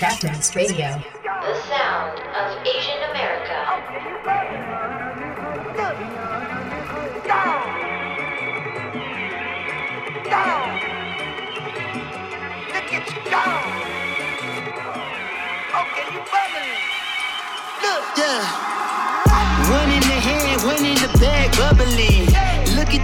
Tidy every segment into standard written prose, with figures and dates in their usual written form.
Trackdance Radio. The sound of Asian America. Look at you go. Yeah, one in the hand, one in the bag, bubbling. Look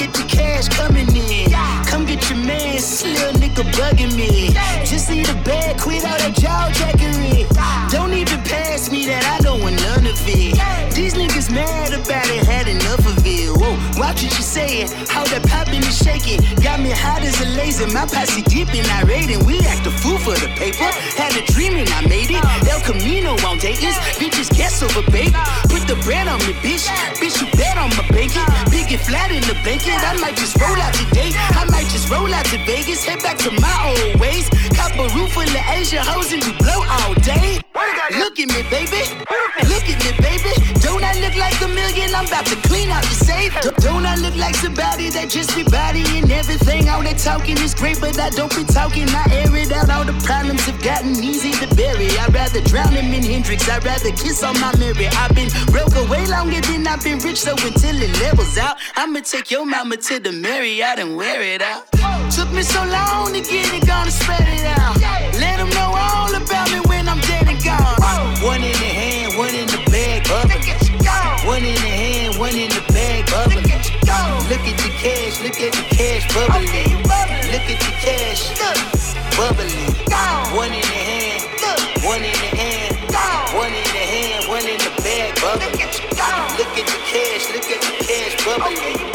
at the cash, coming in. Come get your man, this little nigga bugging me. Just see the bag, quit all that jaw jackery. Don't even pass me that, I don't want none of it. These niggas mad about it, had enough of it. Whoa, watch what you saying, how that poppin' and shaking. Got me hot as a laser, my posse deep and irate. And we act a fool for the paper, had a dream and I made it. El Camino on Dayton's, bitches guess over bacon. Put the bread on me, bitch, bitch you bet on my bacon. Big and flat in the blanket, I might just roll out today. I might just roll out to Vegas, head back to my old ways. Cop a roof full of Asian hoes and you blow all day. Look at me, baby, don't I look like a million? I'm about to clean out the safe. Don't I look like somebody that just be bodying everything? All that talking is great, but I don't be talking. I air it out, all the problems have gotten easy to bury. I'd rather drown him in Hendrix, I'd rather kiss on my Mary. I've been broke away longer than I've been rich, so until it levels out, I'ma take your mama to the Marriott and wear it out. Took me so long to get it, gonna spread it out. Let them know all about me when I'm dead and gone. One in the hand, one in the bag, bubbling. One in the hand, one in the bag, bubbling. Look at the cash, bubbling. Look at the cash, bubbling. One in the hand, one in the bag, bubbling. Look at the cash, bubbling. Look at the cash, bubbling.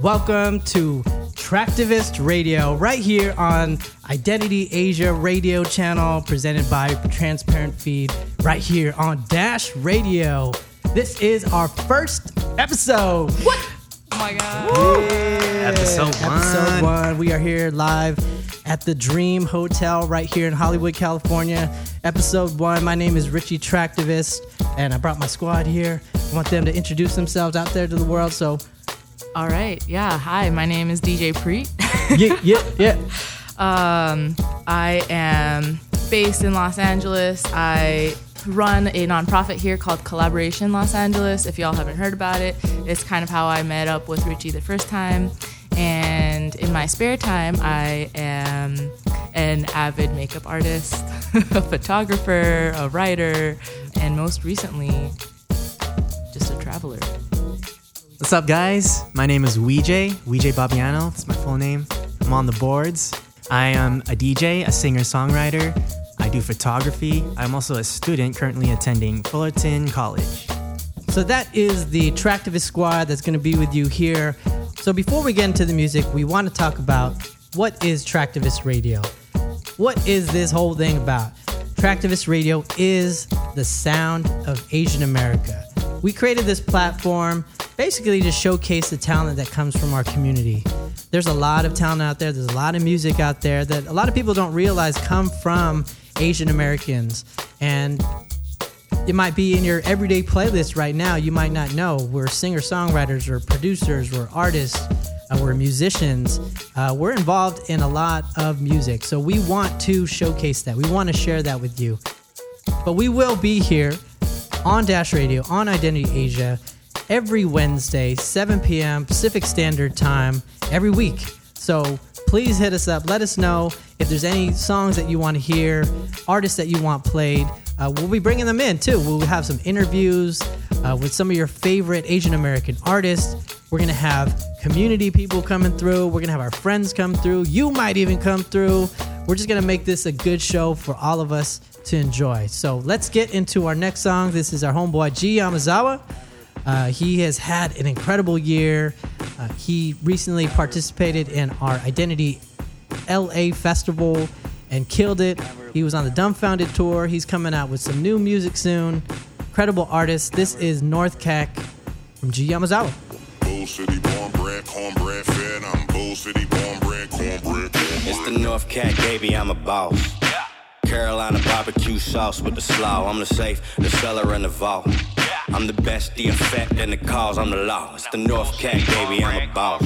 Welcome to Traktivist Radio, right here on Identity Asia Radio channel, presented by Transparent Feed, right here on Dash Radio. This is our first episode. What? Oh my God. Yeah. Episode one. We are here live at the Dream Hotel right here in Hollywood, California. Episode one. My name is Richie Traktivist, and I brought my squad here. I want them to introduce themselves out there to the world, so... All right. Yeah. Hi, my name is DJ Preet. yeah. I am based in Los Angeles. I run a nonprofit here called Collaboration Los Angeles. If y'all haven't heard about it, it's kind of how I met up with Richie the first time. And in my spare time, I am an avid makeup artist, a photographer, a writer, and most recently, just a traveler. What's up, guys? My name is Wee Jay Bobbiano. That's my full name. I'm on the boards. I am a DJ, a singer-songwriter. I do photography. I'm also a student currently attending Fullerton College. So that is the Traktivist squad that's going to be with you here. So before we get into the music, we want to talk about what is Traktivist Radio? What is this whole thing about? Traktivist Radio is the sound of Asian America. We created this platform basically to showcase the talent that comes from our community. There's a lot of talent out there. There's a lot of music out there that a lot of people don't realize come from Asian Americans. And it might be in your everyday playlist right now. You might not know. We're singer-songwriters, we're producers, we're artists, we're musicians. We're involved in a lot of music. So we want to showcase that. We want to share that with you. But we will be here on Dash Radio, on Identity Asia, every Wednesday, 7 p.m. Pacific Standard Time, every week. So please hit us up. Let us know if there's any songs that you want to hear, artists that you want played. We'll be bringing them in, too. We'll have some interviews with some of your favorite Asian American artists. We're going to have community people coming through. We're going to have our friends come through. You might even come through. We're just going to make this a good show for all of us to enjoy. So let's get into our next song. This is our homeboy, G. Yamazawa. He has had an incredible year. He recently participated in our Identity LA Festival and killed it. He was on the Dumbfounded tour. He's coming out with some new music soon. Incredible artist. This is North Cac from G. Yamazawa. Bull City born bread, cornbread fed. I'm Bull City born bread, cornbread. It's the North Cac, baby. I'm a boss. Yeah. Carolina barbecue sauce with the slaw. I'm the safe, the cellar, and the vault. I'm the best, the effect, and the cause, I'm the law. It's the North Cac, baby, I'm a boss.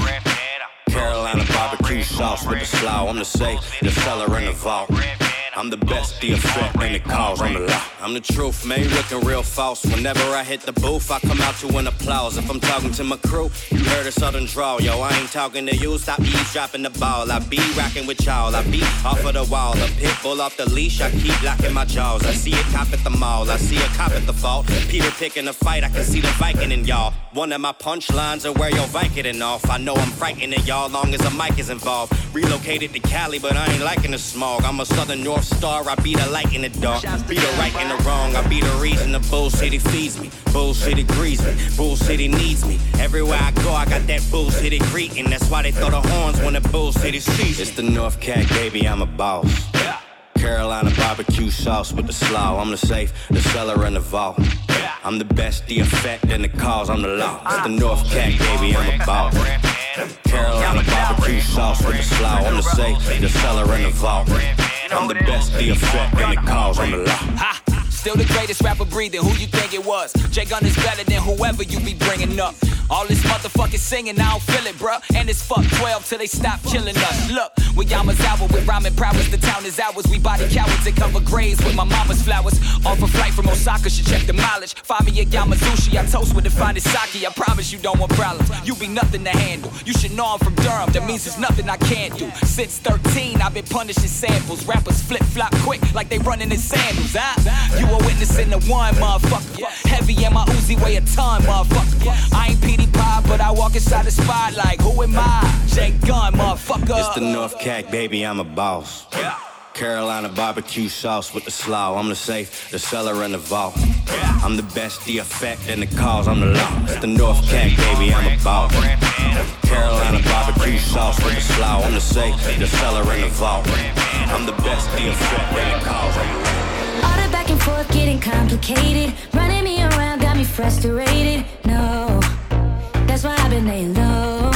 Carolina barbecue sauce with the slaw. I'm the safe, the cellar, and the vault. I'm the best, the effect, and the cause, I'm the law. I'm the truth, man, looking real false. Whenever I hit the booth, I come out to an applause. If I'm talking to my crew, you heard a southern drawl. Yo, I ain't talking to you, stop eavesdropping the ball. I be rocking with y'all, I be off of the wall. A pit bull off the leash, I keep locking my jaws. I see a cop at the mall, I see a cop at the fault. Peter picking a fight, I can see the Viking in y'all. One of my punchlines are where your Viking off. I know I'm frightening y'all, long as a mic is involved. Relocated to Cali, but I ain't liking the smog. I'm a southern north star, I be the light in the dark, be the right in the wrong, I be the reason the Bull City feeds me, Bull City greets me, Bull City needs me, everywhere I go I got that Bull City greeting, that's why they throw the horns when the Bull City sees me. It's the North Cac, baby, I'm a boss, Carolina barbecue sauce with the slaw, I'm the safe, the cellar, and the vault, I'm the best, the effect, and the cause, I'm the law, it's the North Cac, baby, I'm a boss, Carolina barbecue sauce with the slaw, I'm the safe, the cellar, and the vault, I'm the best, the effect, and the cause, I'm the law. Still the greatest rapper breathing, who you think it was? Jay Gunn is better than whoever you be bringing up. All this motherfucking singing, I don't feel it, bruh. And it's fuck 12 till they stop killing us. Look, we Yamazawa with rhyming prowess, the town is ours. We body cowards that cover graves with my mama's flowers. Off a flight from Osaka, she check the mileage. Find me a Yamazushi, I toast with the finest sake. I promise you don't want problems, you be nothing to handle. You should know I'm from Durham, that means there's nothing I can't do. Since 13, I've been punishing samples. Rappers flip-flop quick like they running in sandals, huh? You a witness in the one, motherfucker. Heavy and my Uzi weigh a ton, motherfucker. I ain't Petey Pie, but I walk inside the spot like, who am I? Jay Gunn, motherfucker. It's the North Cac, baby, I'm a boss. Carolina barbecue sauce with the slaw. I'm the safe, the cellar, and the vault. I'm the best, the effect, and the cause, I'm the law. It's the North Cac, baby, I'm a boss. Carolina barbecue sauce with the slaw. I'm the safe, the cellar, and the vault. I'm the best, the effect, and the cause, I'm the law. All the back and forth getting complicated. Running me around got me frustrated. No, that's why I've been laying low.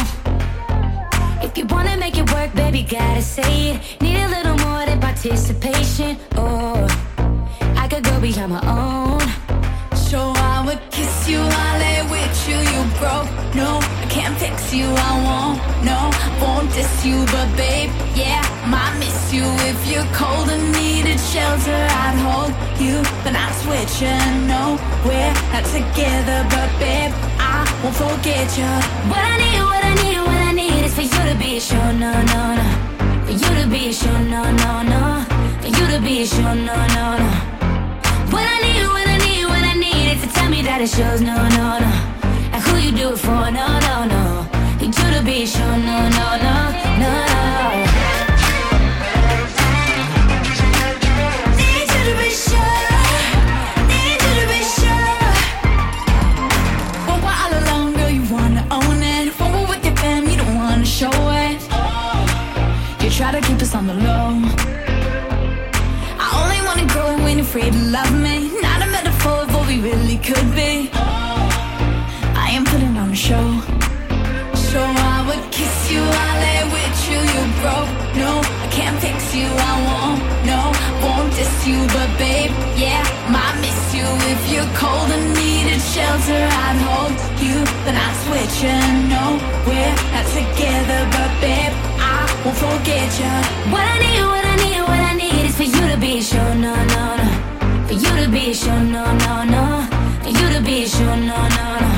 If you wanna make it work, baby, gotta say it. Need a little more than participation. Or I could go beyond my own. So I would kiss you, I lay with you, you broke, no, I can't fix you, I won't, no, won't diss you, but babe, yeah, I miss you. If you're cold and needed shelter, I'd hold you, but I'm switching, no, we're not together, but babe, I won't forget you. What I need, what I need, what I need is for you to be sure, no, no, no, for you to be sure, no, no, no, for you to be sure, no, no, no. What I need, what I need, what I need is to tell me that it shows, no, no, no, and who you do it for, no, no, no, for you to be sure, no, no, no, no, no. Try to keep us on the low. I only wanna go when you're free to love me. Not a metaphor of what we really could be. I am putting on a show. So I would kiss you, I lay with you. You broke, no, I can't fix you. I won't, no, won't diss you. But babe, yeah, I miss you. If you're cold and needed shelter, I'd hold you, but I'm switching. No, we're not together, but babe, won't forget ya. What I need, what I need, what I need is for you to be sure, no, no, no, for you to be sure, no, no, no, for you to be sure, no, no, no.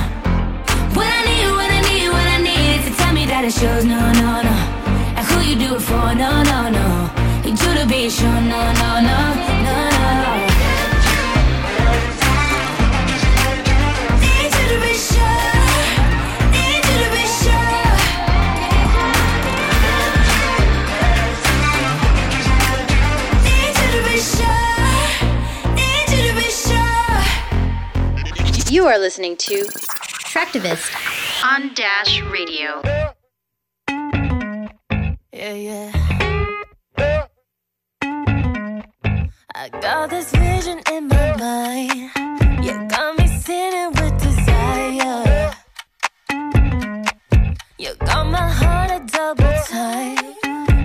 What I need, what I need, what I need is to tell me that it shows, no, no, no, and who you do it for, no, no, no, for you to be sure, no, no, no, no, no. Need you to be sure. You are listening to Traktivist on Dash Radio. Yeah, yeah. I got this vision in my mind. You got me sitting with desire. You got my heart a double tight.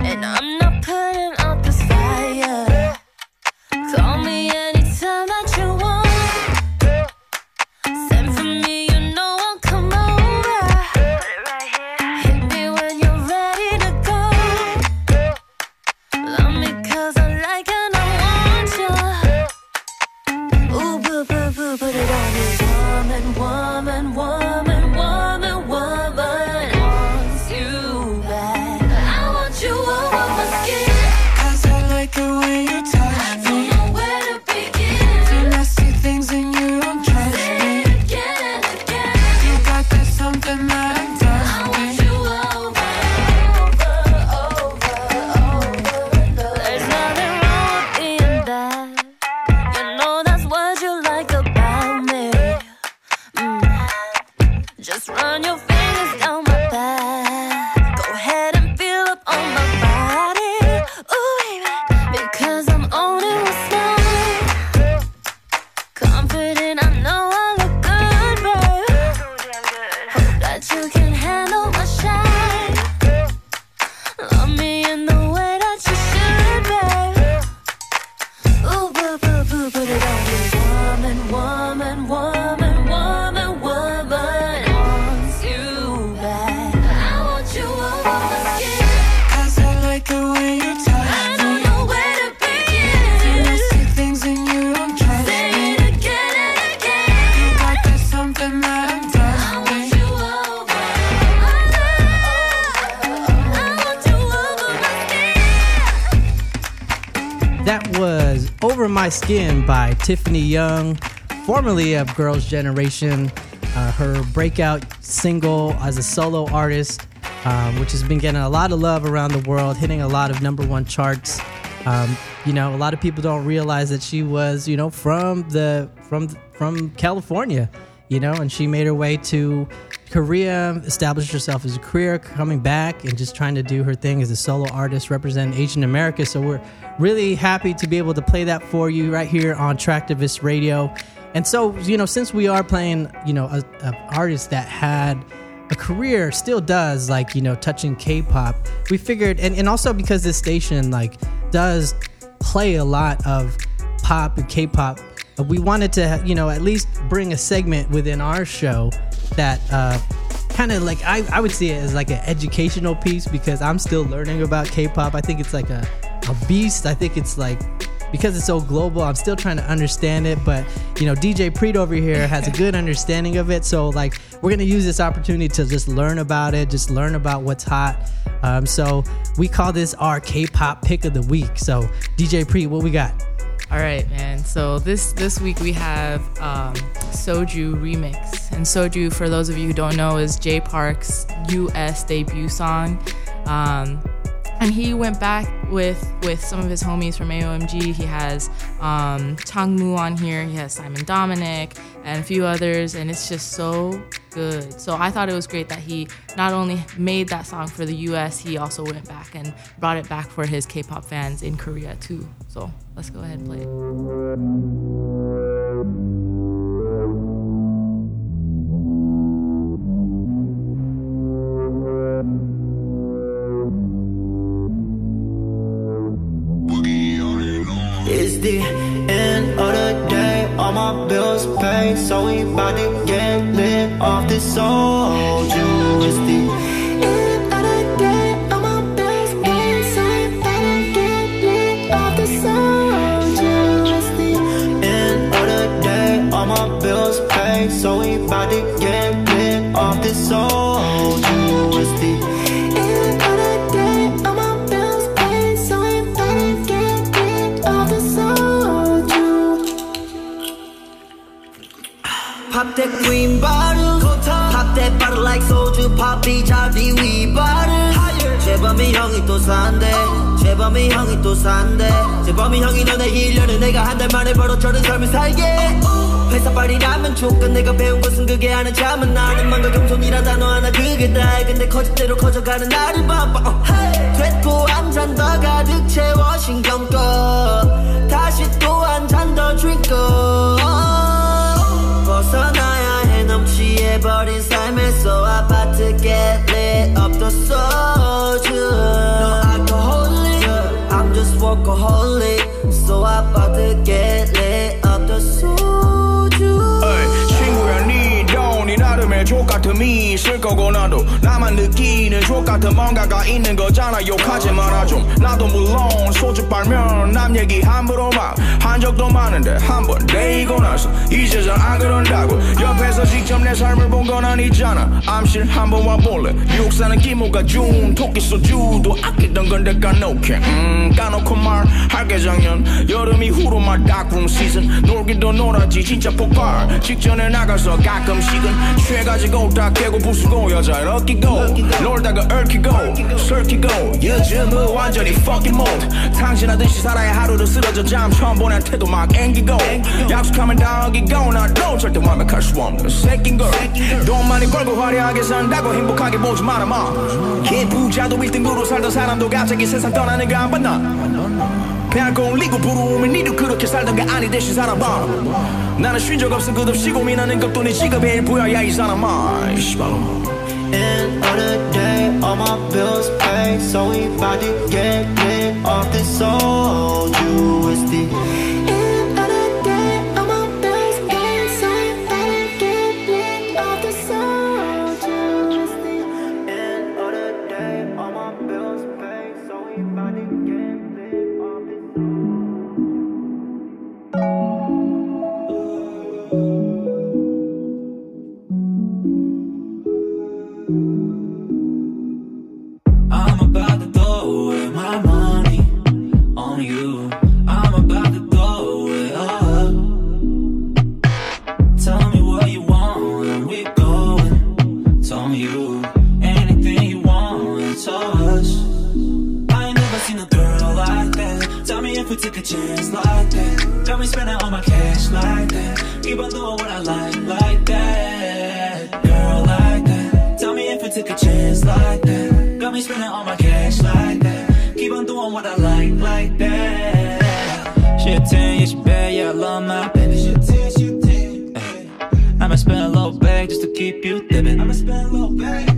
And I'm not putting out this fire. Call me anytime that you want. Skin by Tiffany Young, formerly of Girls' Generation. Her breakout single as a solo artist, which has been getting a lot of love around the world, hitting a lot of #1 charts. You know, a lot of people don't realize that she was, you know, from California, you know, and she made her way to Korea, established herself as a career, coming back and just trying to do her thing as a solo artist, representing Asian America. So we're really happy to be able to play that for you right here on Traktivist Radio. And so, you know, since we are playing, you know, an artist that had a career, still does, like, you know, touching K-pop, we figured, and also because this station, like, does play a lot of pop and K-pop, we wanted to, you know, at least bring a segment within our show that kind of like, I would see it as like an educational piece, because I'm still learning about K-pop. I think it's like a beast. I think it's like, because it's so global, I'm still trying to understand it. But, you know, DJ Preet over here has a good understanding of it. So, like, we're going to use this opportunity to just learn about it, just learn about what's hot. So we call this our K-pop pick of the week. So, DJ Preet, what we got? All right, man. So this week we have Soju Remix. And Soju, for those of you who don't know, is Jay Park's U.S. debut song. And he went back with some of his homies from AOMG. He has Mu on here. He has Simon Dominic and a few others. And it's just so good. So I thought it was great that he not only made that song for the U.S., he also went back and brought it back for his K-pop fans in Korea, too. So let's go ahead and play it. It's the end of the day, all my bills paid, so we bout to get lit off this Soju. It's the end of the day, all my bills paid, so we bout to get lit off this Soju. It's the end of the day, all my bills paid, so we bout to get lit off this Soju. It's the pop that green bottle, pop that bottle like soju, pop BJB we bottle. 제범이 형이 또 산대, 제범이 형이 또 산대. 제범이 형이 너네 1년에 내가 한 달 만에 바로 저런 삶을 살게. 회사빨이라면 조건 내가 배운 것은 그게 아는 잠은 나는 망가 겸손이라 단어 하나 그게 다해. 근데 거짓대로 커져가는 나를 봐봐. 됐고 한 잔 더 가득 채워 신경 꺼. 다시 또 한 잔 더 drink. 벗어나야 해 넘치해버린 삶에서 아파트 get lit up the soju. No alcoholic, I'm just workaholic, so about to get lit up the soju. Hey, 친구야 니 돈이 나름의 족같음이 있을 거고 나도 나만 느끼는 족같은 뭔가가 있는 거잖아. 욕하지 마라 좀 나도 물론 소주 빨면 남 얘기 함부로 막 한 적도 많은데 한 번 데이고 나서 이제 잘 안 그런다고. 옆에서 직접 내 삶을 본 건 아니잖아. 암실 한번 와볼래. 육사는 기모가 준 토끼 소주도 아끼던 건데 까놓게 까놓고 말할 게 작년 여름 이후로 막 닭룸 시즌 놀기도 놀았지 진짜 폭발 직전에 나가서 가끔씩은 취해가지고 다 깨고 부수고 여자를 얽히고 놀다가 얽히고 설키고 요즘은 완전히 fucking mode 당신하듯이 살아야 하루를 쓰러져 잠 처음 보내 태도 막 앵기고 약속하면 다 어기고 나도 절대 완벽할 수 없는 새낀 걸 돈 많이 벌고 화려하게 산다고 행복하게 보지 마라 마 개부자도 1등으로 살던 사람도 갑자기 세상 떠나는 거 안 봤나 배알고 올리고 부르면 니도 그렇게 살던 게 아니 대신 살아봐 나는 쉰 적 없음 끝없이 고민하는 것도 네 직업의 일부야 야 이 사람아 이 씨발놈 End of the day, all my bills paid, so we bout to get lit off this soju. It's the end of the day, all my bills paid, so we bout to get lit off this soju. It's the end of the day, all my bills paid, so we bout to get lit off this soju. Take a chance like that. Got me spending all my cash like that. Keep on doing what I like that. Girl like that. Tell me if we took a chance like that. Got me spending all my cash like that. Keep on doing what I like that. She a 10, yeah she bad, yeah I love my baby. She a 10, she a 10. I'ma spend a little bag just to keep you dipping. I'ma spend a little bag.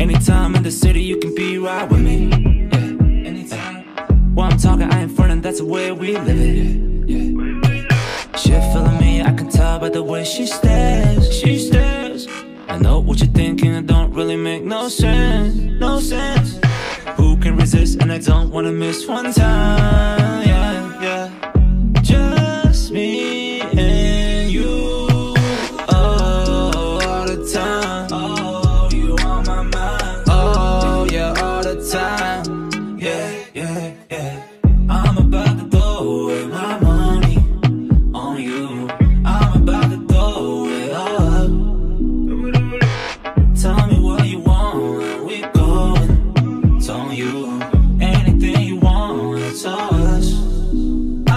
Anytime in the city you can be right with me. While I'm talking, I ain't frontin', that's the way we live it. Yeah. She feelin' me, I can tell by the way she stares. I know what you're thinking, it don't really make no sense, no sense. Who can resist, and I don't wanna miss one time, yeah, yeah. Just me and you, oh, all the time. Oh, you on my mind, oh, yeah, all the time. Yeah, yeah, yeah. I'm about to blow away my money on you. I'm about to blow it all up. Tell me what you want, and we're going. It's on you. Anything you want, it's us. I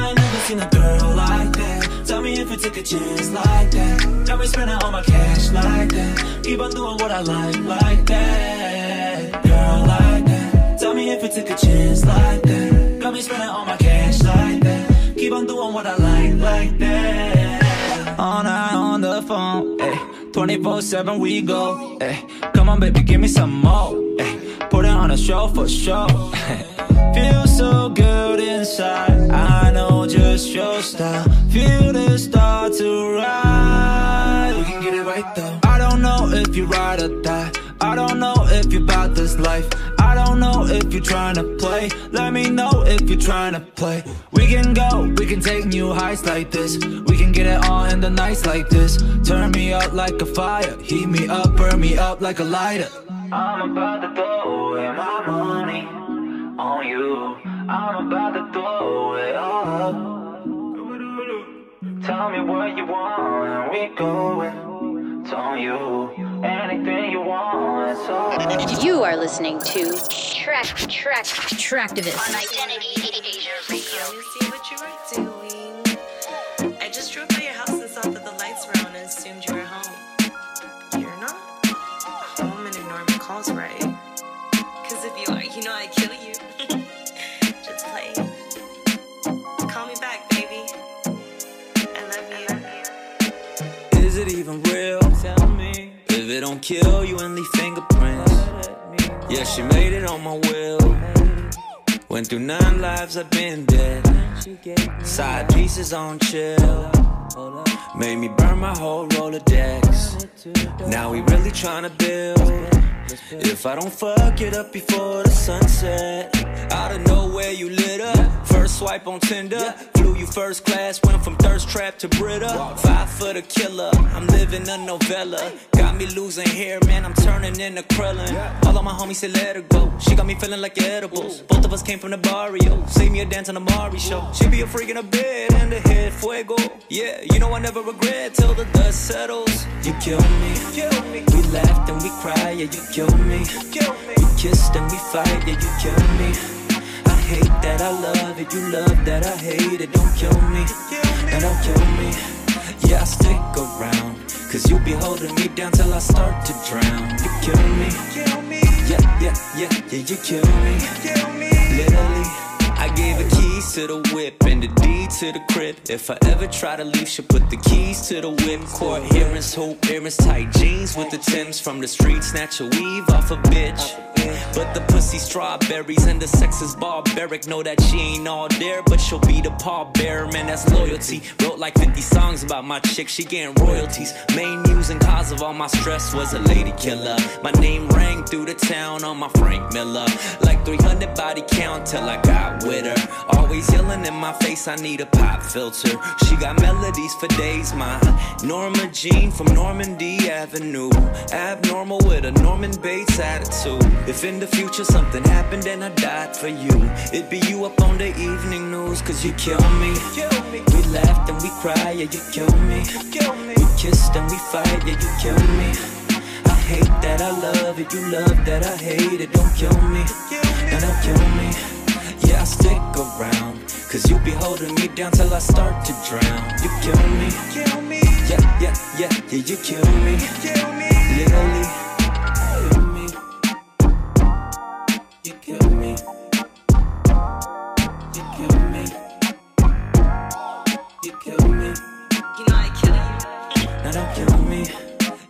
ain't never seen a girl like that. Tell me if we took a chance like that. Tell me spending all my cash like that. Keep on doing what I like that. Girl like that. Tell me if we took a chance like that. Got me spending all my cash like that. Keep on doing what I like that. All night on the phone, ay, 24/7 we go, ay. Come on baby, give me some more, ay. Put it on a show for show. Feel so good inside, I know just your style. Feel the start to ride. We can get it right though. I don't know if you ride or die. I don't know if you're about this life. I don't know if you're trying to play. Let me know if you're trying to play. We can go, we can take new heights like this. We can get it on in the nights like this. Turn me up like a fire. Heat me up, burn me up like a lighter. I'm about to throw away my money on you. I'm about to throw it all up. Tell me what you want and we're going. It's on you. Anything you want, it's on. You are listening to Traktivist on Identity Asia Radio. You see what you are doing. I just drove by your house and saw that the lights were on and assumed you were home. You're not home and ignore my calls, right? Cause if you are, you know I kill you. Just playing. Call me back, baby. I love you. Is it even real? Tell me. If it don't kill you and leave fingerprints. Yeah, she made it on my will. Went through 9 lives, I've been dead. Side pieces on chill. Made me burn my whole Rolodex. Now we really tryna build. If I don't fuck it up before the sunset. Out of nowhere you lit up. First swipe on Tinder. Flew you first class, went from thirst trap to Brita. 5 foot a killer, I'm living a novella. Got me losing hair, man, I'm turning into Krillin. All of my homies said let her go. She got me feeling like edibles. Both of us came from the barrio. See me a dance on the Mari show. She be a freak in a bed and a head fuego. Yeah, you know I never regret till the dust settles. You kill me, we laughed and we cried, yeah, you kill me. We kissed and we fight, yeah, you kill me. I hate that I love it, you love that I hate it. Don't kill me, no, don't kill me. Yeah, I stick around, cause you be holding me down till I start to drown. You kill me, yeah, you kill me. Literally, I gave her keys to the whip and the D to the crib. If I ever try to leave, she'll put the keys to the whip. Court hearings, hoop earrings, tight jeans with the Timbs from the street. Snatch a weave off a bitch. But the pussy strawberries and the sex is barbaric. Know that she ain't all there, but she'll be the pallbearer. Man, that's loyalty. Wrote like 50 songs about my chick, she getting royalties. Main news and cause of all my stress was a lady killer. My name rang through the town on my Frank Miller. Like 300 body count till I got with her. Always yelling in my face, I need a pop filter. She got melodies for days, my Norma Jean from Normandy Avenue. Abnormal with a Norman Bates attitude. If in the future something happened and I died for you, it'd be you up on the evening news. Cause you kill me, we laughed and we cried, yeah, you kill me. We kissed and we fight, yeah, you kill me. I hate that I love it, you love that I hate it. Don't kill me, no, don't kill me. Yeah, I stick around, cause you be holding me down till I start to drown. You kill me, yeah, you kill me. Literally. You kill me. You kill me. You kill me. You know I kill you. Now don't kill me.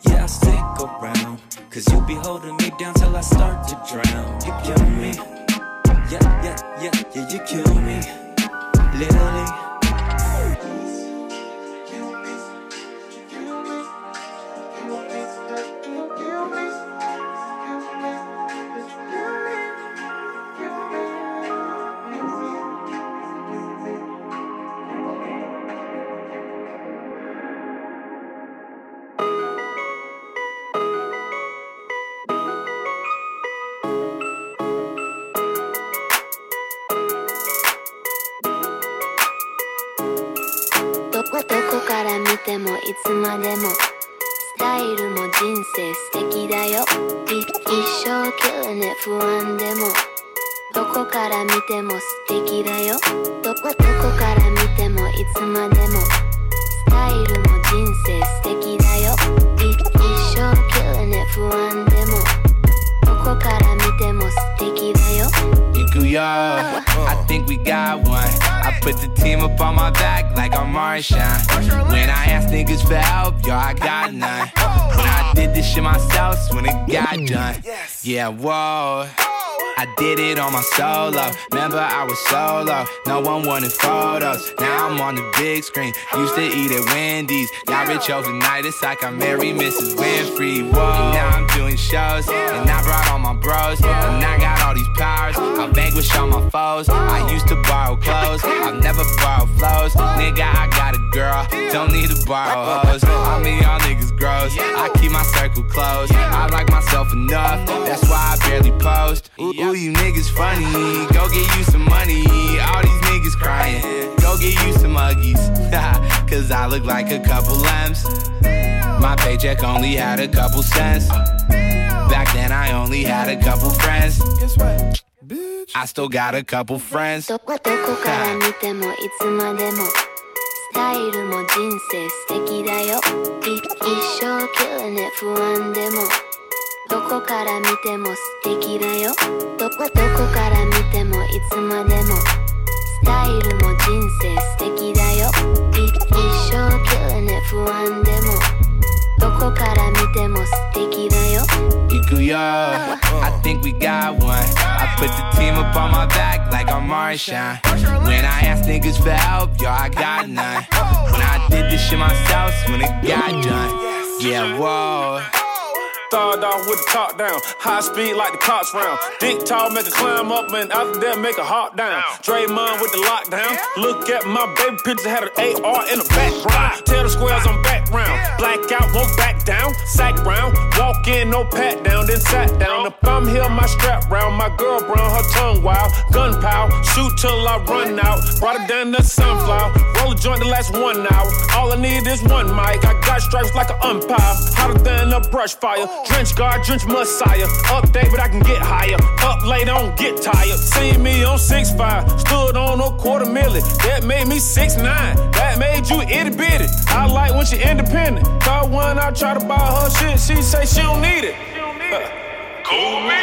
Yeah, I stick around, cause you be holding me down till I start to drown. You kill me. Yeah, you kill me. Literally. You miss, you miss, you miss, you miss that. てもいつまでもスタイルも人生素敵だよ一生killing it不安でもどこから見ても素敵だよどこから見てもいつまでもスタイルも人生素敵だよ一生killing it不安でもどこから見ても素敵だよ行くよ I think we got one I put the team up on my back like I'm Marshawn When I ask niggas for help, y'all, I got none When I did this shit myself, when it got done Yeah, whoa I did it on my solo Remember, I was solo No one wanted photos Now I'm on the big screen Used to eat at Wendy's Got rich overnight It's like I married Mrs. Winfrey Whoa and now I'm doing shows And I brought all my bros And I got all these powers I vanquish all my foes I used to borrow clothes I've never borrowed flows Nigga, I got a girl Don't need to borrow hoes I mean, y'all niggas gross I keep my circle closed I like myself enough That's why I barely post Ooh, you niggas funny, go get you some money, all these niggas crying, go get you some Huggies, cause I look like a couple M's, my paycheck only had a couple cents, back then I only had a couple friends, I still got a couple friends, どこから見てもいつまでもスタイルも人生素敵だよ一生killing it不安でもどこから見ても素敵だよどこから見てもいつまでもスタイルも人生素敵だよ一生killing it不安でもどこから見ても素敵だよ行くよ I think we got one I put the team up on my back like I'm Marshawn When I ask niggas for help, y'all, I got none When I did this shit myself, when it got done Yeah, whoa Started off with the top down, high speed like the cops round. Dick tall, make her climb up, and after that make her hop down. Draymond with the lockdown. Look at my baby picture, had an AR in the background. Tell the squares I'm background. Blackout, won't back down. Sack round, walk in, no pat down, then sat down. If I'm here, my strap round, my girl brown, her tongue wild. Gun pal, shoot till I run out. Brought her down to sunflower, roll a joint the last 1 hour. All I need is one mic, I got stripes like an umpire. Hotter than a brush fire. Drench guard, drench messiah. Update, but I can get higher. Up late, I don't get tired. Seen me on 6'5". Stood on a quarter million. That made me 6'9". That made you itty bitty. I like when she independent. Got one, I try to buy her shit. She say she don't need it. Cool me.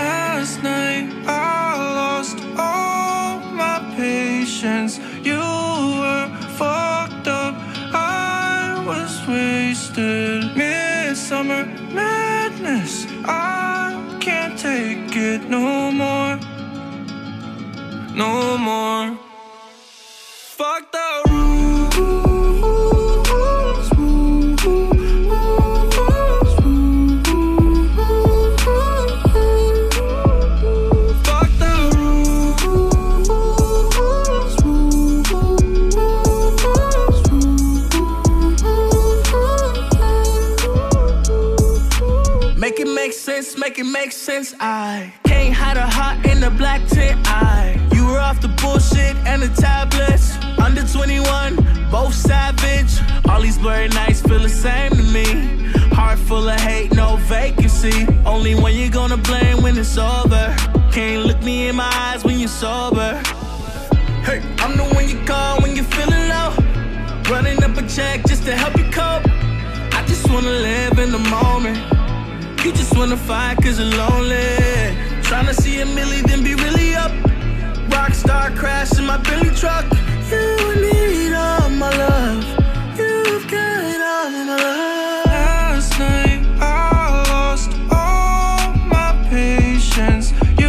Last night, I lost all my patience. You were fucked up. I was wasted. Summer madness, I can't take it no more, no more. Fuck the rules, fuck the rules. Make it make sense, make it make sense. I can't hide a heart in the black tent. You were off the bullshit and the tablets. Under 21, both savage. All these blurry nights feel the same to me. Heart full of hate, no vacancy. Only one you're gonna blame when it's over. Can't look me in my eyes when you're sober. Hey, I'm the one you call when you're feeling low. Running up a check just to help you cope. I just wanna live in the moment. You just wanna fight cause you're lonely. Tryna see a milli then be really up. Rockstar crash in my Bentley truck. You need all my love. You've got all my love. Last night I lost all my patience. You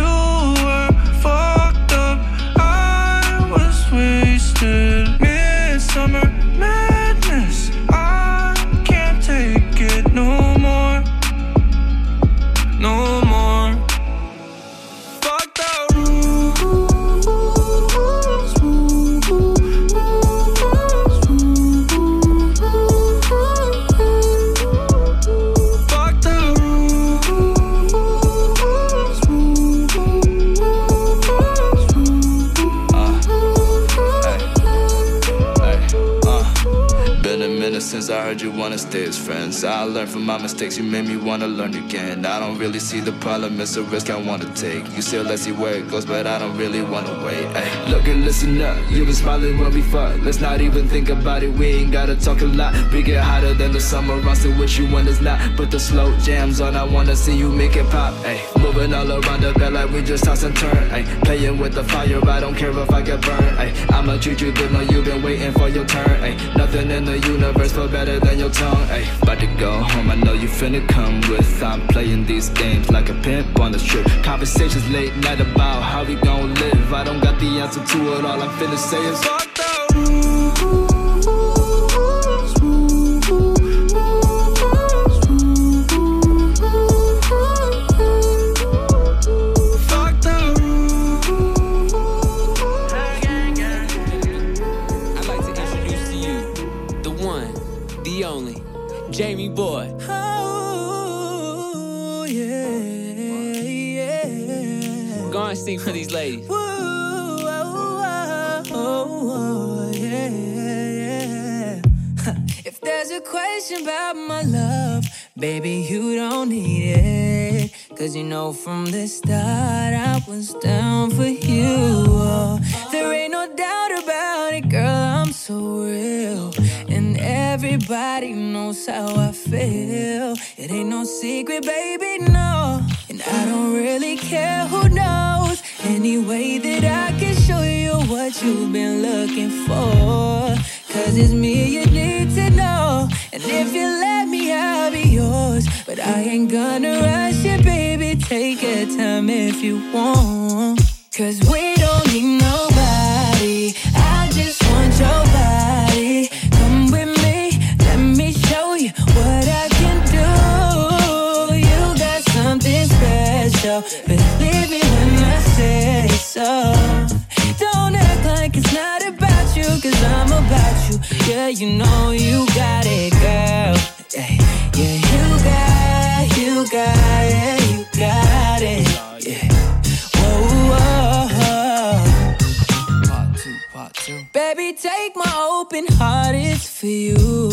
were fucked up. I was wasted. Midsummer madness. I can't take it no more. No more. Fuck the rules. honesty is friends. I learned from my mistakes, you made me want to learn again. I don't really see the problem, it's a risk I want to take. You said let's see where it goes, but I don't really want to wait. Ay. Look and listen up, you been smiling when we fuck. Let's not even think about it, we ain't gotta talk a lot. We get hotter than the summer, I'm still with you when it's not. Put the slow jams on, I wanna see you make it pop. Ay. Moving all around the bed like we just toss and turn. Ay. Playing with the fire, I don't care if I get burned. Ay. I'ma treat you good, no, you've been waiting for your turn. Ay. Nothing in the universe feel better than your tongue. Ay. About to go home, I know you finna come with. I'm playing these games like a pimp on the strip. Conversations late night about how we gon' live. I don't got the answer to it, all I'm finna say is fuck though. Jamie Boy. Oh, yeah, yeah. Go and sing for these ladies. Ooh, oh, oh, oh, yeah, yeah. If there's a question about my love, baby, you don't need it. Cause you know from the start I was down for you. Oh, there ain't no doubt about it, girl, I'm so real. Everybody knows how I feel. It ain't no secret, baby, no. And I don't really care who knows. Any way that I can show you what you've been looking for. Cause it's me you need to know. And if you let me, I'll be yours. But I ain't gonna rush it, baby. Take your time if you want. Cause we don't need nobody. I just want your body. Believe me when I say so. Don't act like it's not about you, cause I'm about you. Yeah, you know you got it, girl. Yeah, yeah, you got it. Yeah. Whoa, whoa. Part two. Baby, take my open heart, it's for you.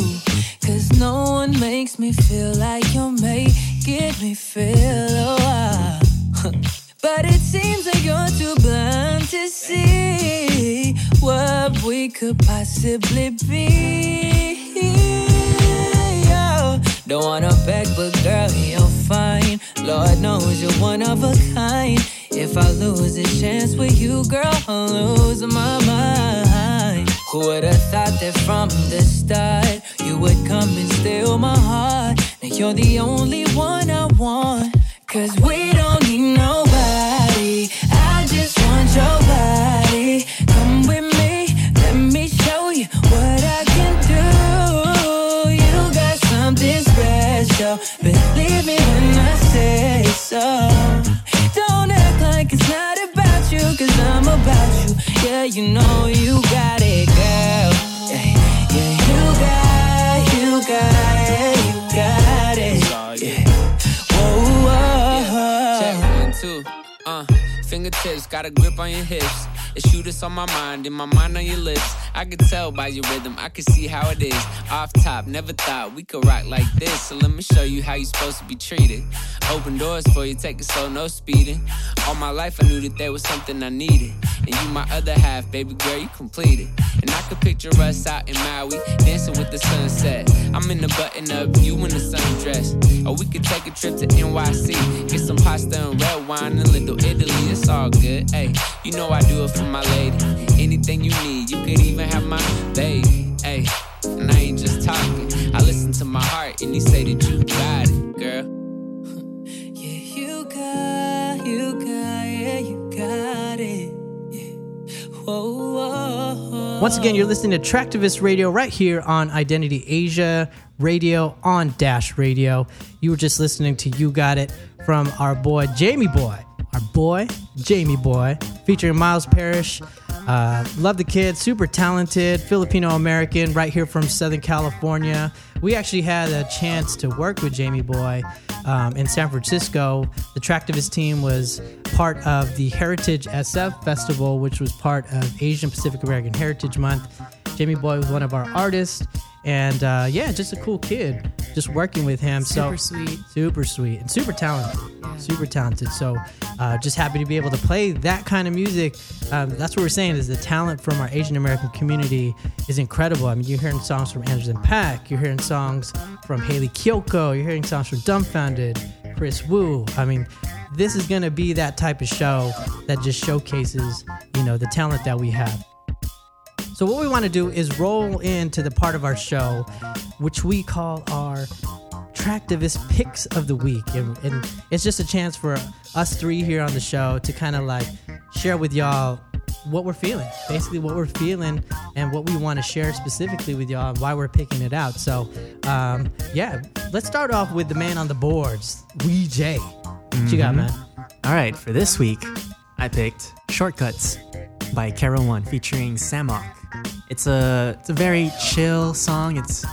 Cause no one makes me feel like you're made. Give me feel a while. But it seems like you're too blind to see what we could possibly be. Yo, don't wanna beg, but girl, you're fine. Lord knows you're one of a kind. If I lose a chance with you, girl, I'll lose my mind. Who would've thought that from the start you would come and steal my heart? Now you're the only one I want. Cause we don't need nobody. I just want your body. Come with me, let me show you what I can do. You got something special. Believe me when I say so. Don't act like it's not about you, cause I'm about you. Yeah, you know you got it, girl. Yeah, you got it. Yeah. Whoa, whoa. Check 1, 2. Fingertips, got a grip on your hips. It's you that's on my mind, and my mind on your lips. I can tell by your rhythm, I can see how it is. Off top, never thought we could rock like this. So let me show you how you're supposed to be treated. Open doors for you, take it slow, no speeding. All my life I knew that there was something I needed. And you my other half, baby girl, you completed. And I could picture us out in Maui, dancing with the sunset. I'm in the button-up, you in the sundress. Or we could take a trip to NYC, get some pasta and red wine and Little Italy. It's all good, ayy. You know I do it for my lady. Anything you need, you could even have my baby, ayy. And I ain't just talking, I listen to my heart, and he say that you got it, girl. Yeah, you got it. Yeah. Whoa, whoa, whoa. Once again, you're listening to Traktivist Radio right here on Identity Asia Radio on Dash Radio. You were just listening to You Got It from our boy Jamie Boy. Our boy, Jamie Boy, featuring Miles Parrish. Love the kid, super talented, Filipino-American, right here from Southern California. We actually had a chance to work with Jamie Boy in San Francisco. The Traktivist team was part of the Heritage SF Festival, which was part of Asian Pacific American Heritage Month. Jamie Boy was one of our artists, And yeah, just a cool kid. Just working with him. Super sweet. And super talented. So just happy to be able to play that kind of music. That's what we're saying is the talent from our Asian American community is incredible. I mean, you're hearing songs from Anderson .Paak. You're hearing songs from Haley Kyoko. You're hearing songs from Dumbfounded, Chris Wu. I mean, this is going to be that type of show that just showcases, you know, the talent that we have. So what we want to do is roll into the part of our show, which we call our Traktivist Picks of the Week. And it's just a chance for us three here on the show to kind of like share with y'all what we're feeling, basically what we're feeling and what we want to share specifically with y'all and why we're picking it out. So, yeah, let's start off with the man on the boards, Wee Jay. What you got, man? All right, for this week, I picked Shortcuts by Kero One featuring Sam Ock. It's a very chill song. It's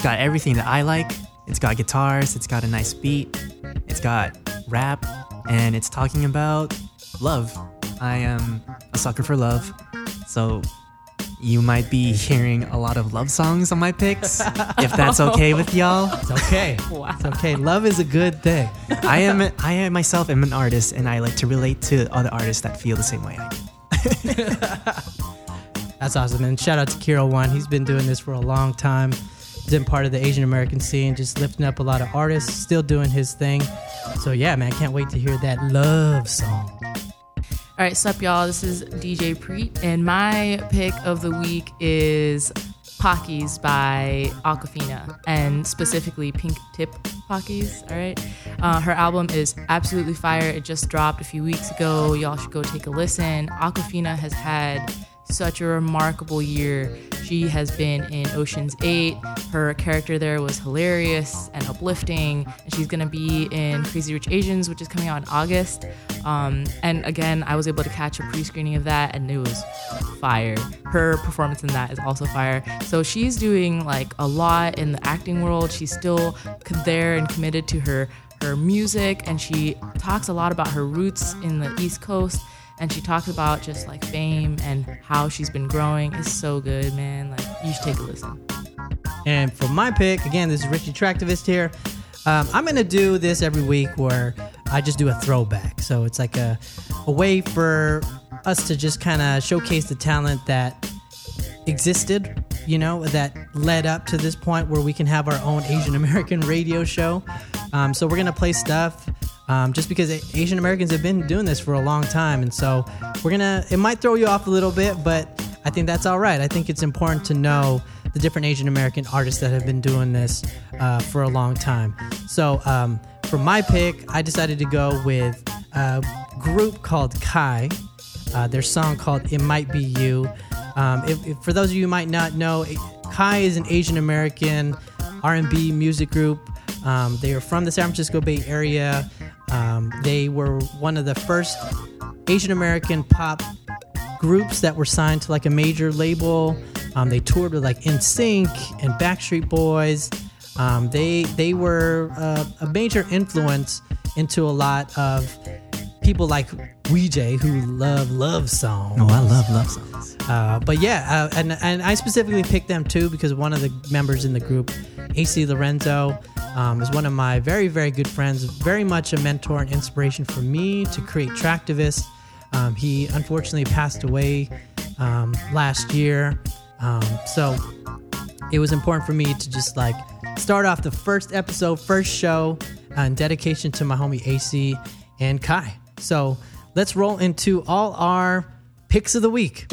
got everything that I like. It's got guitars, it's got a nice beat, it's got rap, and it's talking about love. I am a sucker for love, so you might be hearing a lot of love songs on my picks, if that's okay with y'all. It's okay. Wow. It's okay. Love is a good thing. I myself am an artist, and I like to relate to other artists that feel the same way I do. That's awesome, and shout out to Kero One. He's been doing this for a long time. He's been part of the Asian American scene, just lifting up a lot of artists, still doing his thing. So yeah, man, can't wait to hear that love song. Alright, sup y'all, this is DJ Preet, and my pick of the week is Pockies by Awkwafina, and specifically Pink Tip Pockies. All right, her album is absolutely fire. It just dropped a few weeks ago. Y'all should go take a listen. Awkwafina has had such a remarkable year. She has been in Oceans 8. Her character there was hilarious and uplifting. And she's going to be in Crazy Rich Asians, which is coming out in August. And again, I was able to catch a pre-screening of that, and it was fire. Her performance in that is also fire. So she's doing like a lot in the acting world. She's still there and committed to her music, and she talks a lot about her roots in the East Coast. And she talks about just like fame and how she's been growing. It's so good, man. Like, you should take a listen. And for my pick, again, this is Richie Traktivist here. I'm going to do this every week where I just do a throwback. So it's like a way for us to just kind of showcase the talent that existed, you know, that led up to this point where we can have our own Asian American radio show. So we're going to play stuff. Just because Asian Americans have been doing this for a long time. And so it might throw you off a little bit, but I think that's all right. I think it's important to know the different Asian American artists that have been doing this for a long time. So for my pick, I decided to go with a group called Kai. Their song called It Might Be You. For those of you who might not know, Kai is an Asian American R&B music group. They are from the San Francisco Bay Area. They were one of the first Asian American pop groups that were signed to like a major label. They toured with like NSYNC and Backstreet Boys. They were a major influence into a lot of people like Wee Jay, who love songs. Oh, I love love songs. But yeah, and I specifically picked them too because one of the members in the group, AC Lorenzo, is one of my very, very good friends, very much a mentor and inspiration for me to create Traktivist. He unfortunately passed away last year. So it was important for me to just like start off the first show in dedication to my homie AC and Kai. So let's roll into all our picks of the week.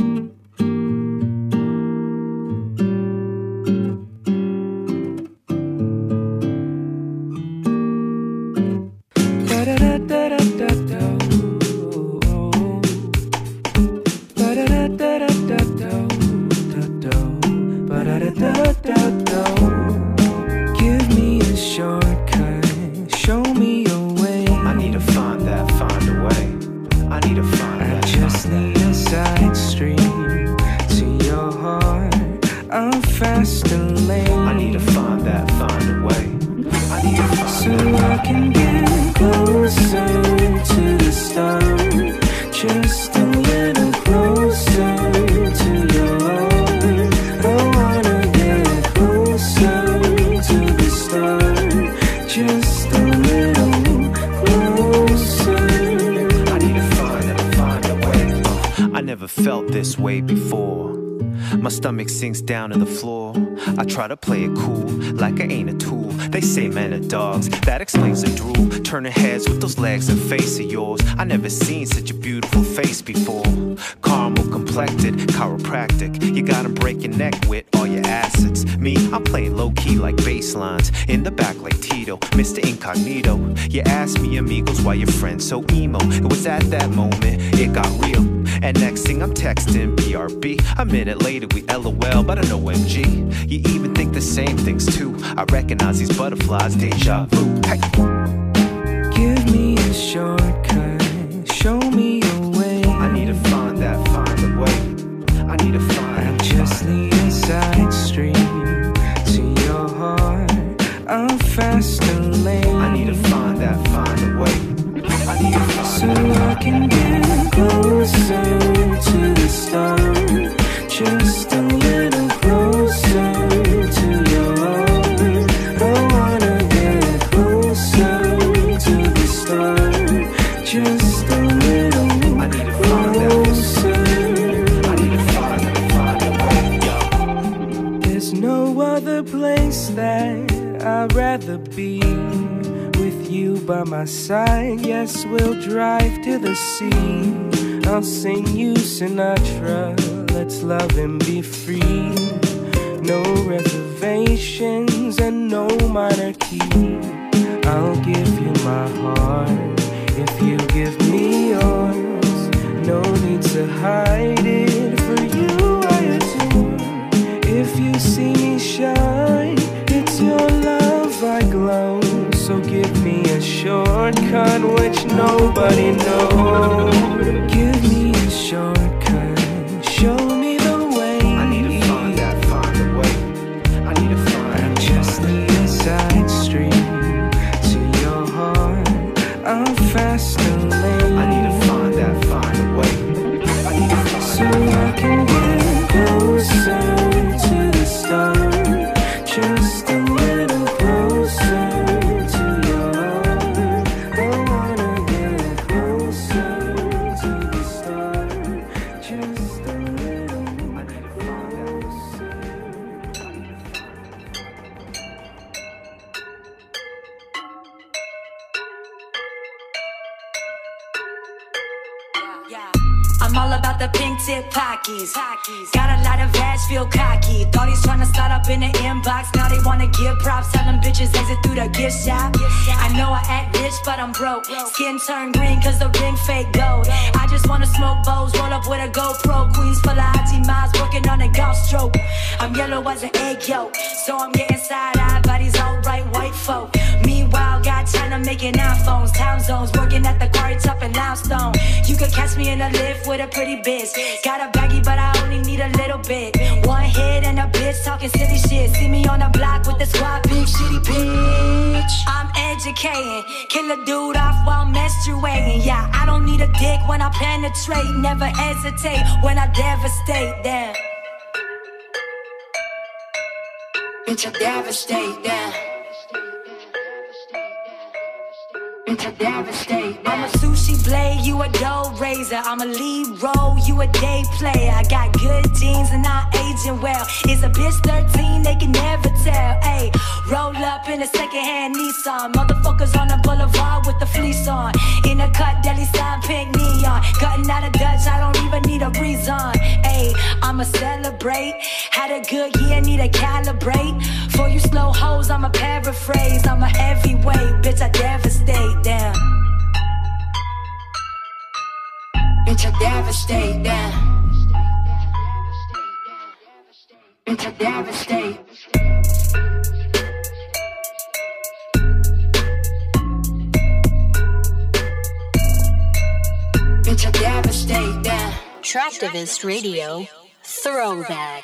never felt this way before. My stomach sinks down to the floor. I try to play it cool, like I ain't a tool. They say men are dogs, that explains the drool. Turning heads with those legs and face of yours. I never seen such a beautiful face before. Caramel complected, chiropractic. You gotta break your neck with all your assets. Me, I'm playing low-key like bass lines. In the back like Tito, Mr. Incognito. You asked me, amigos, why your friend's so emo. It was at that moment, it got real. And next thing I'm texting BRB. A minute later we LOL, but an OMG. You even think the same things too. I recognize these butterflies, deja vu. Hey. Give me a shortcut, show me a way. I need to find that, find a way. I need to find I'm just the inside street to your heart, a faster lane. I need to find that, find a way. So I can get closer to the stars, just a little closer to your heart. I wanna get closer to the stars, just a little closer. I need to find a way. There's no other place that I'd rather be. You by my side, yes, we'll drive to the sea. I'll sing you Sinatra, let's love and be free. No reservations and no monarchy. I'll give you my heart, if you give me yours. No need to hide it, for you I adore. If you see me shine, it's your love I glow. So give me a shortcut which nobody knows. Give me a shortcut, show me the way. I need to find that, find the way. I need to find I'm just the inside street to your heart, a faster lane. I need to find that, find the way. I need to find so I can get closer to the stars, just a little closer. Pockets. Got a lot of ass, feel cocky. Thought he's tryna start up in the inbox. Now they wanna give props, tell them bitches exit through the gift shop. I know I act rich, but I'm broke. Skin turned green cause the ring fake gold. I just wanna smoke bowls, roll up with a GoPro. Queens full of hottie miles, working on a golf stroke. I'm yellow as an egg yolk, so I'm getting side-eyed by these alright white folk. Meanwhile, got China making iPhones. Time zones, working at the quarry top and limestone. You could catch me in a lift with a pretty bitch. Got a baggie, but I only need a little bit. One hit and a bitch talking silly shit. See me on the block with the squad, big shitty bitch. I'm educating, kill a dude off while menstruating. Yeah, I don't need a dick when I penetrate. Never hesitate when I devastate them. Bitch, I devastate them. To devastate. I'm a sushi blade, you a dough raiser. I'm a lead role, you a day player. I got good genes and I'm aging well. It's a bitch 13, they can never tell. Ayy, roll up in a secondhand Nissan. Motherfuckers on the boulevard with the fleece on. In a cut, deli sign, pink neon. Cutting out a Dutch, I don't even need a reason. Ayy, I'ma celebrate. Had a good year, need to calibrate. For you slow hoes, I'ma paraphrase. I'm a heavyweight, bitch, I devastate. Down. Bitch, I devastate down. Bitch, I devastate. Bitch, I devastate down. Traktivist Radio Throwback.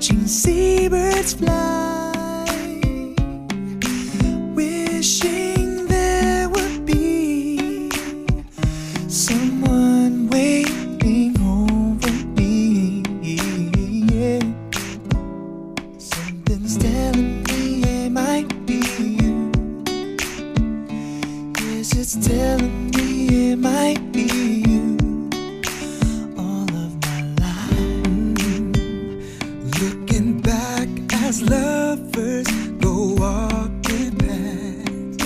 watching seabirds fly, wishing there would be someone waiting over me. Yeah. Something's telling me it might be you. Yes, it's telling me it might be you. As lovers go walking past,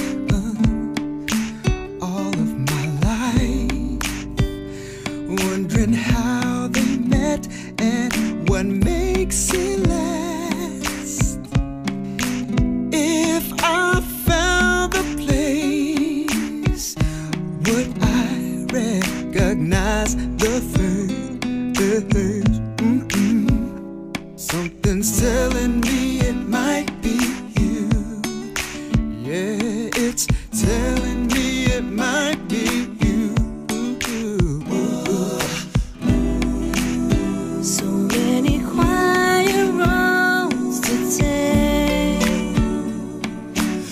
all of my life, wondering how they met and what makes it last. If I found the place, would I recognize the third? Something's telling me it might be you. Yeah, it's telling me it might be you. So many quiet roads to take,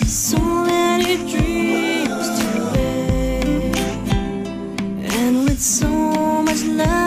so many dreams to make, and with so much love.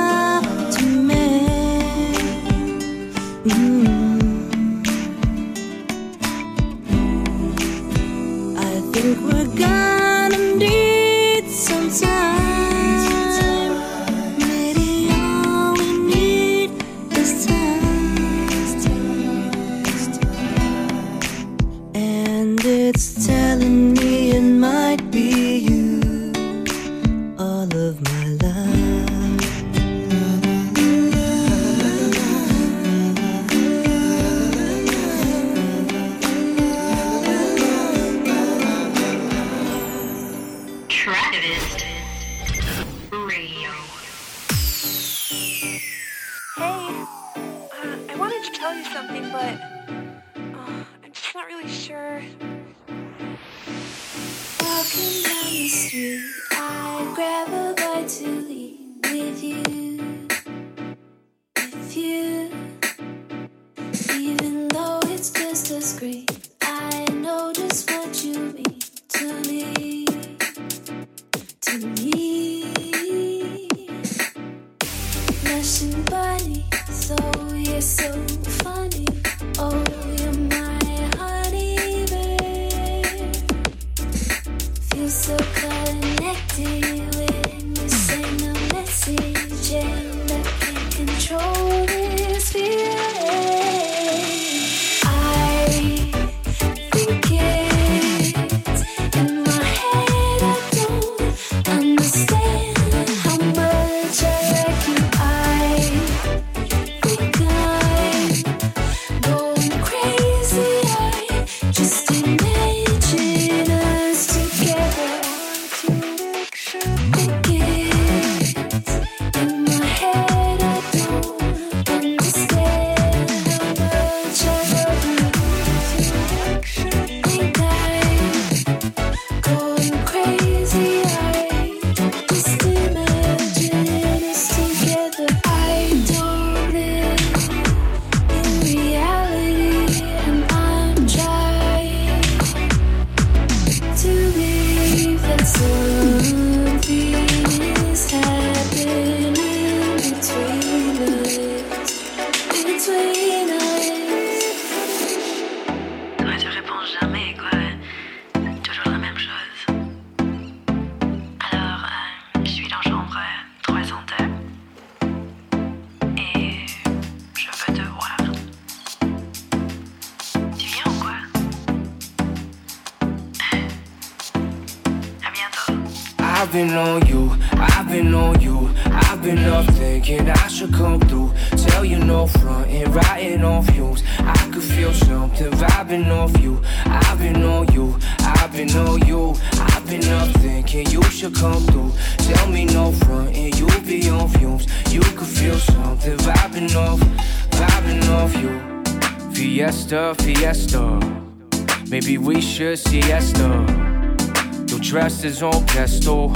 Dresses on pesto,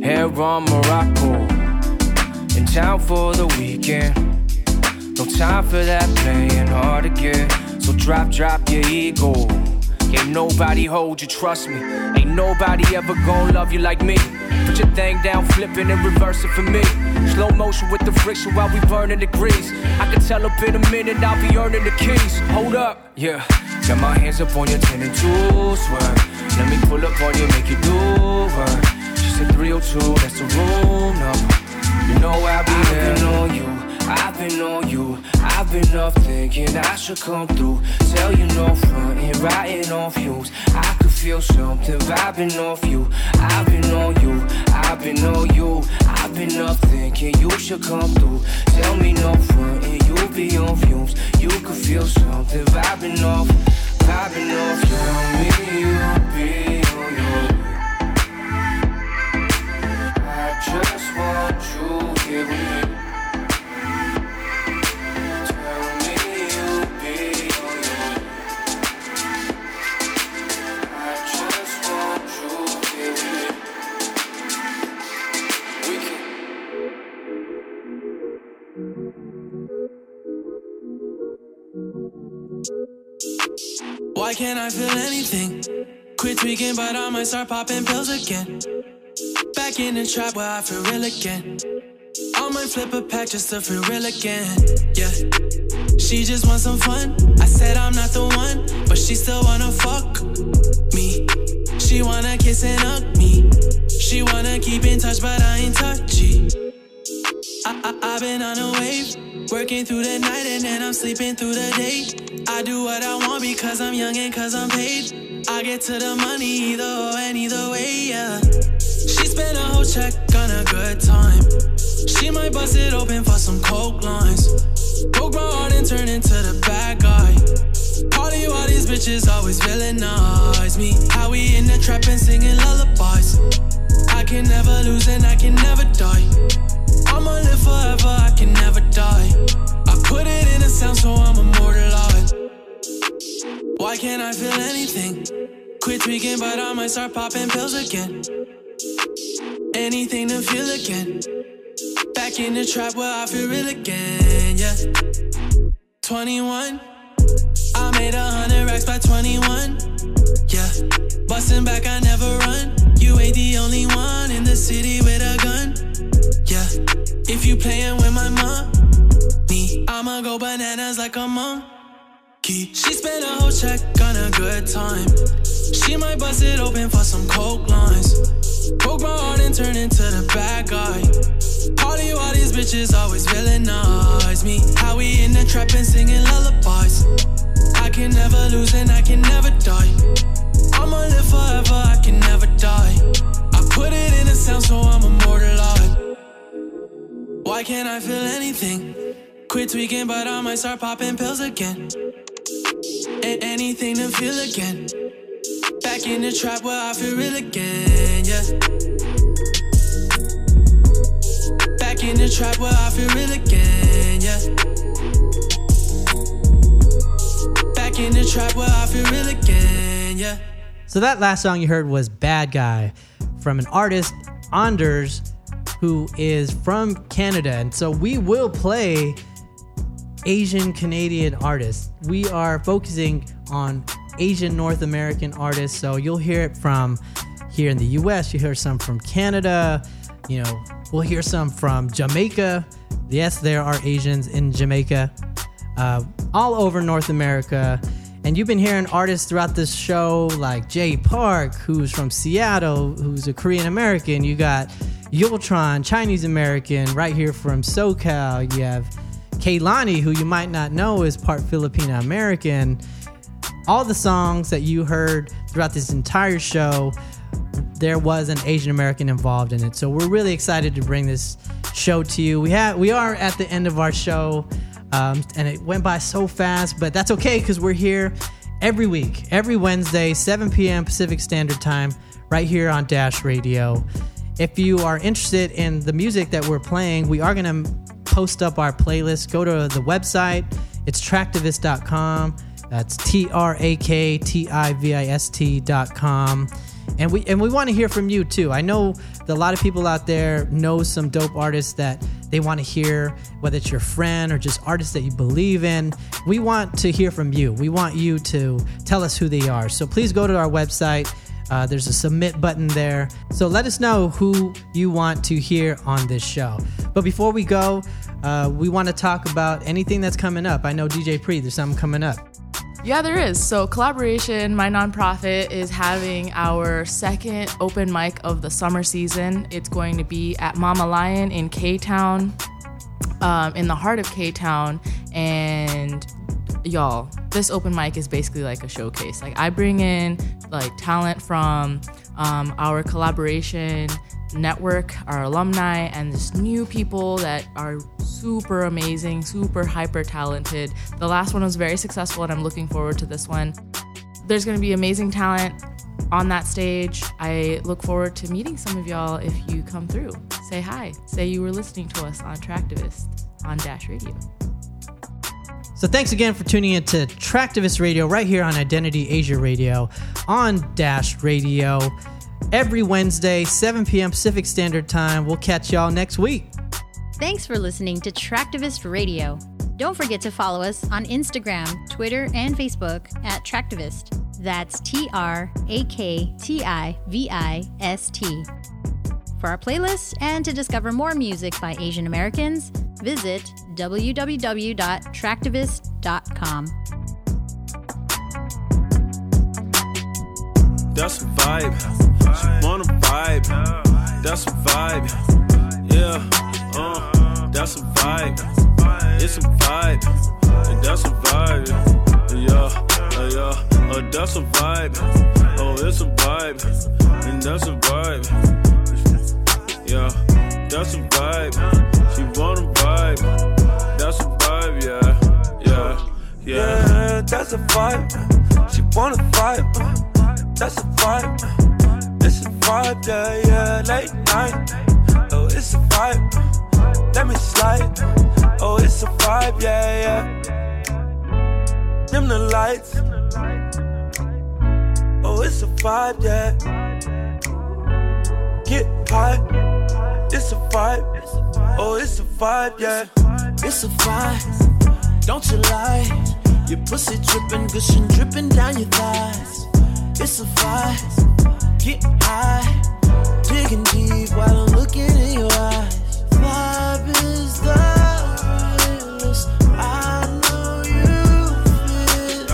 hair on Morocco, in town for the weekend. Don't time for that, playing hard to get. So drop your ego. Can't nobody hold you, trust me. Ain't nobody ever gonna love you like me. Put your thing down, flipping and reversing for me. Slow motion with the friction while we burning the grease. I can tell up in a minute I'll be earning the keys. Hold up, yeah. Got my hands up on your 10 and 2 swerve. Let me pull up on you, make you do her. She said 302, that's the room number. You know I've been on you, I've been on you. I've been up thinking I should come through. Tell you no front and riding on fumes. I could feel something vibing off you. I've been on you, I've been on you. I've been up thinking you should come through. Tell me no front and you'll be on fumes. You could feel something vibing off. Tell me you'll be on you. Just want you here with me. Tell me you'll be on your own. I just want you here with me. We can. Why can't I feel anything? Quit tweaking, but I might start popping pills again. Back in the trap where I feel real again. I might flip a pack just to feel real again. Yeah, she just wants some fun. I said I'm not the one, but she still wanna fuck me. She wanna kiss and hug me. She wanna keep in touch, but I ain't touchy. I've been on a wave, working through the night and then I'm sleeping through the day. I do what I want because I'm young and cause I'm paid. I get to the money either or and either way, yeah. She spent a whole check on a good time. She might bust it open for some coke lines. Broke my heart and turned into the bad guy. Party while these bitches always villainize me. How we in the trap and singing lullabies. I can never lose and I can never die. I'ma live forever, I can never die. I put it in a sound so I'm immortalized. Why can't I feel anything? Quit tweaking but I might start popping pills again. Anything to feel again. Back in the trap where I feel real again, yeah. 21, I made 100 racks by 21, yeah. Bustin' back, I never run. You ain't the only one in the city with a gun, yeah. If you playin' with my money, I'ma go bananas like a monkey. She spent a whole check on a good time. She might bust it open for some coke lines. Broke my heart and turned into the bad guy. Party while these bitches always villainize me. How we in the trap and singing lullabies. I can never lose and I can never die. I'ma live forever, I can never die. I put it in a sound so I'm immortalized. Why can't I feel anything? Quit tweaking but I might start popping pills again. Anything to feel again. Back in the trap where I feel real again, yeah. Back in the trap where I feel real again, yeah. Back in the trap where I feel real again, yeah. So that last song you heard was Bad Guy from an artist, Anders, who is from Canada. And so we will play Asian Canadian artists. We are focusing on Asian North American artists, so you'll hear it from here in the US, you hear some from Canada, you know, we'll hear some from Jamaica. Yes, there are Asians in Jamaica, all over North America. And you've been hearing artists throughout this show like Jay Park, who's from Seattle, who's a Korean American. You got Yultron, Chinese American, right here from SoCal. You have Kehlani, who you might not know is part Filipino American. All the songs that you heard throughout this entire show, there was an Asian American involved in it. So we're really excited to bring this show to you. We are at the end of our show, and it went by so fast, but that's okay because we're here every week, every Wednesday, 7 p.m. Pacific Standard Time, right here on Dash Radio. If you are interested in the music that we're playing, we are going to post up our playlist. Go to the website. It's Traktivist.com. That's Traktivist.com. And we want to hear from you, too. I know that a lot of people out there know some dope artists that They want to hear whether it's your friend or just artists that you believe in. We want to hear from you. We want you to tell us who they are. So please go to our website. There's a submit button there. So let us know who you want to hear on this show. But before we go, we want to talk about anything that's coming up. I know, DJ Preet, there's something coming up. Yeah, there is. So Collaboration, my nonprofit, is having our second open mic of the summer season. It's going to be at Mama Lion in K-Town, in the heart of K-Town. And y'all, this open mic is basically like a showcase. Like, I bring in like talent from our Collaboration network, our alumni, and just new people that are super amazing, super hyper talented. The last one was very successful, and I'm looking forward to this one. There's going to be amazing talent on that stage. I look forward to meeting some of y'all if you come through. Say hi. Say you were listening to us on Traktivist on Dash Radio. So thanks again for tuning in to Traktivist Radio right here on Identity Asia Radio on Dash Radio. Every Wednesday, 7 p.m. Pacific Standard Time. We'll catch y'all next week. Thanks for listening to Traktivist Radio. Don't forget to follow us on Instagram, Twitter, and Facebook at Traktivist. That's Traktivist. For our playlist and to discover more music by Asian Americans, visit www.traktivist.com. That's a vibe, she wanna vibe, that's a vibe, yeah, that's a vibe, it's a vibe, and that's a vibe, yeah, that's a vibe, oh, it's a vibe, and that's a vibe, yeah, that's a vibe, she wanna vibe, that's a vibe, yeah, that's a vibe, she wanna vibe. That's a vibe, it's a vibe, yeah, late night, oh, it's a vibe, let me slide, oh, it's a vibe, yeah, dim the lights, oh, it's a vibe, yeah, get high, it's a vibe, oh, it's a vibe, yeah, it's a vibe, don't you lie, your pussy drippin', gushing, drippin' down your thighs. It's a vibe, get high, digging deep while I'm looking in your eyes. Vibe is the realest, I know you feel it.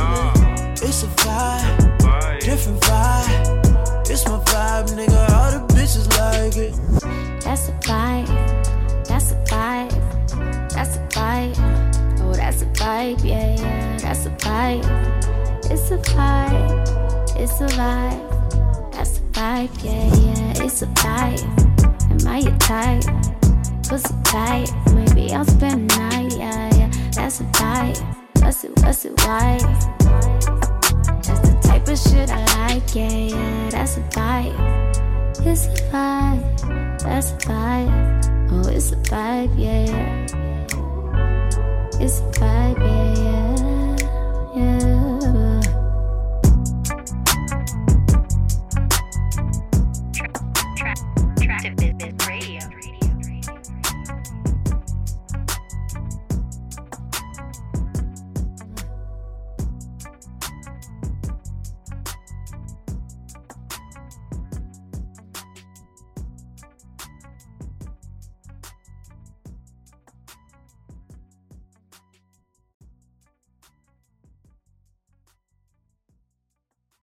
It's a vibe, different vibe, it's my vibe, nigga, all the bitches like it. That's a vibe, that's a vibe, that's a vibe, oh, that's a vibe, yeah, yeah, that's a vibe, it's a vibe. It's a vibe, that's a vibe, yeah, yeah, it's a vibe. Am I your type? Pussy tight, maybe I'll spend a night, yeah, yeah. That's a vibe, that's a vibe. That's the type of shit I like, yeah, yeah, that's a vibe. It's a vibe, that's a vibe. Oh, it's a vibe, yeah, yeah. It's a vibe, yeah, yeah, yeah.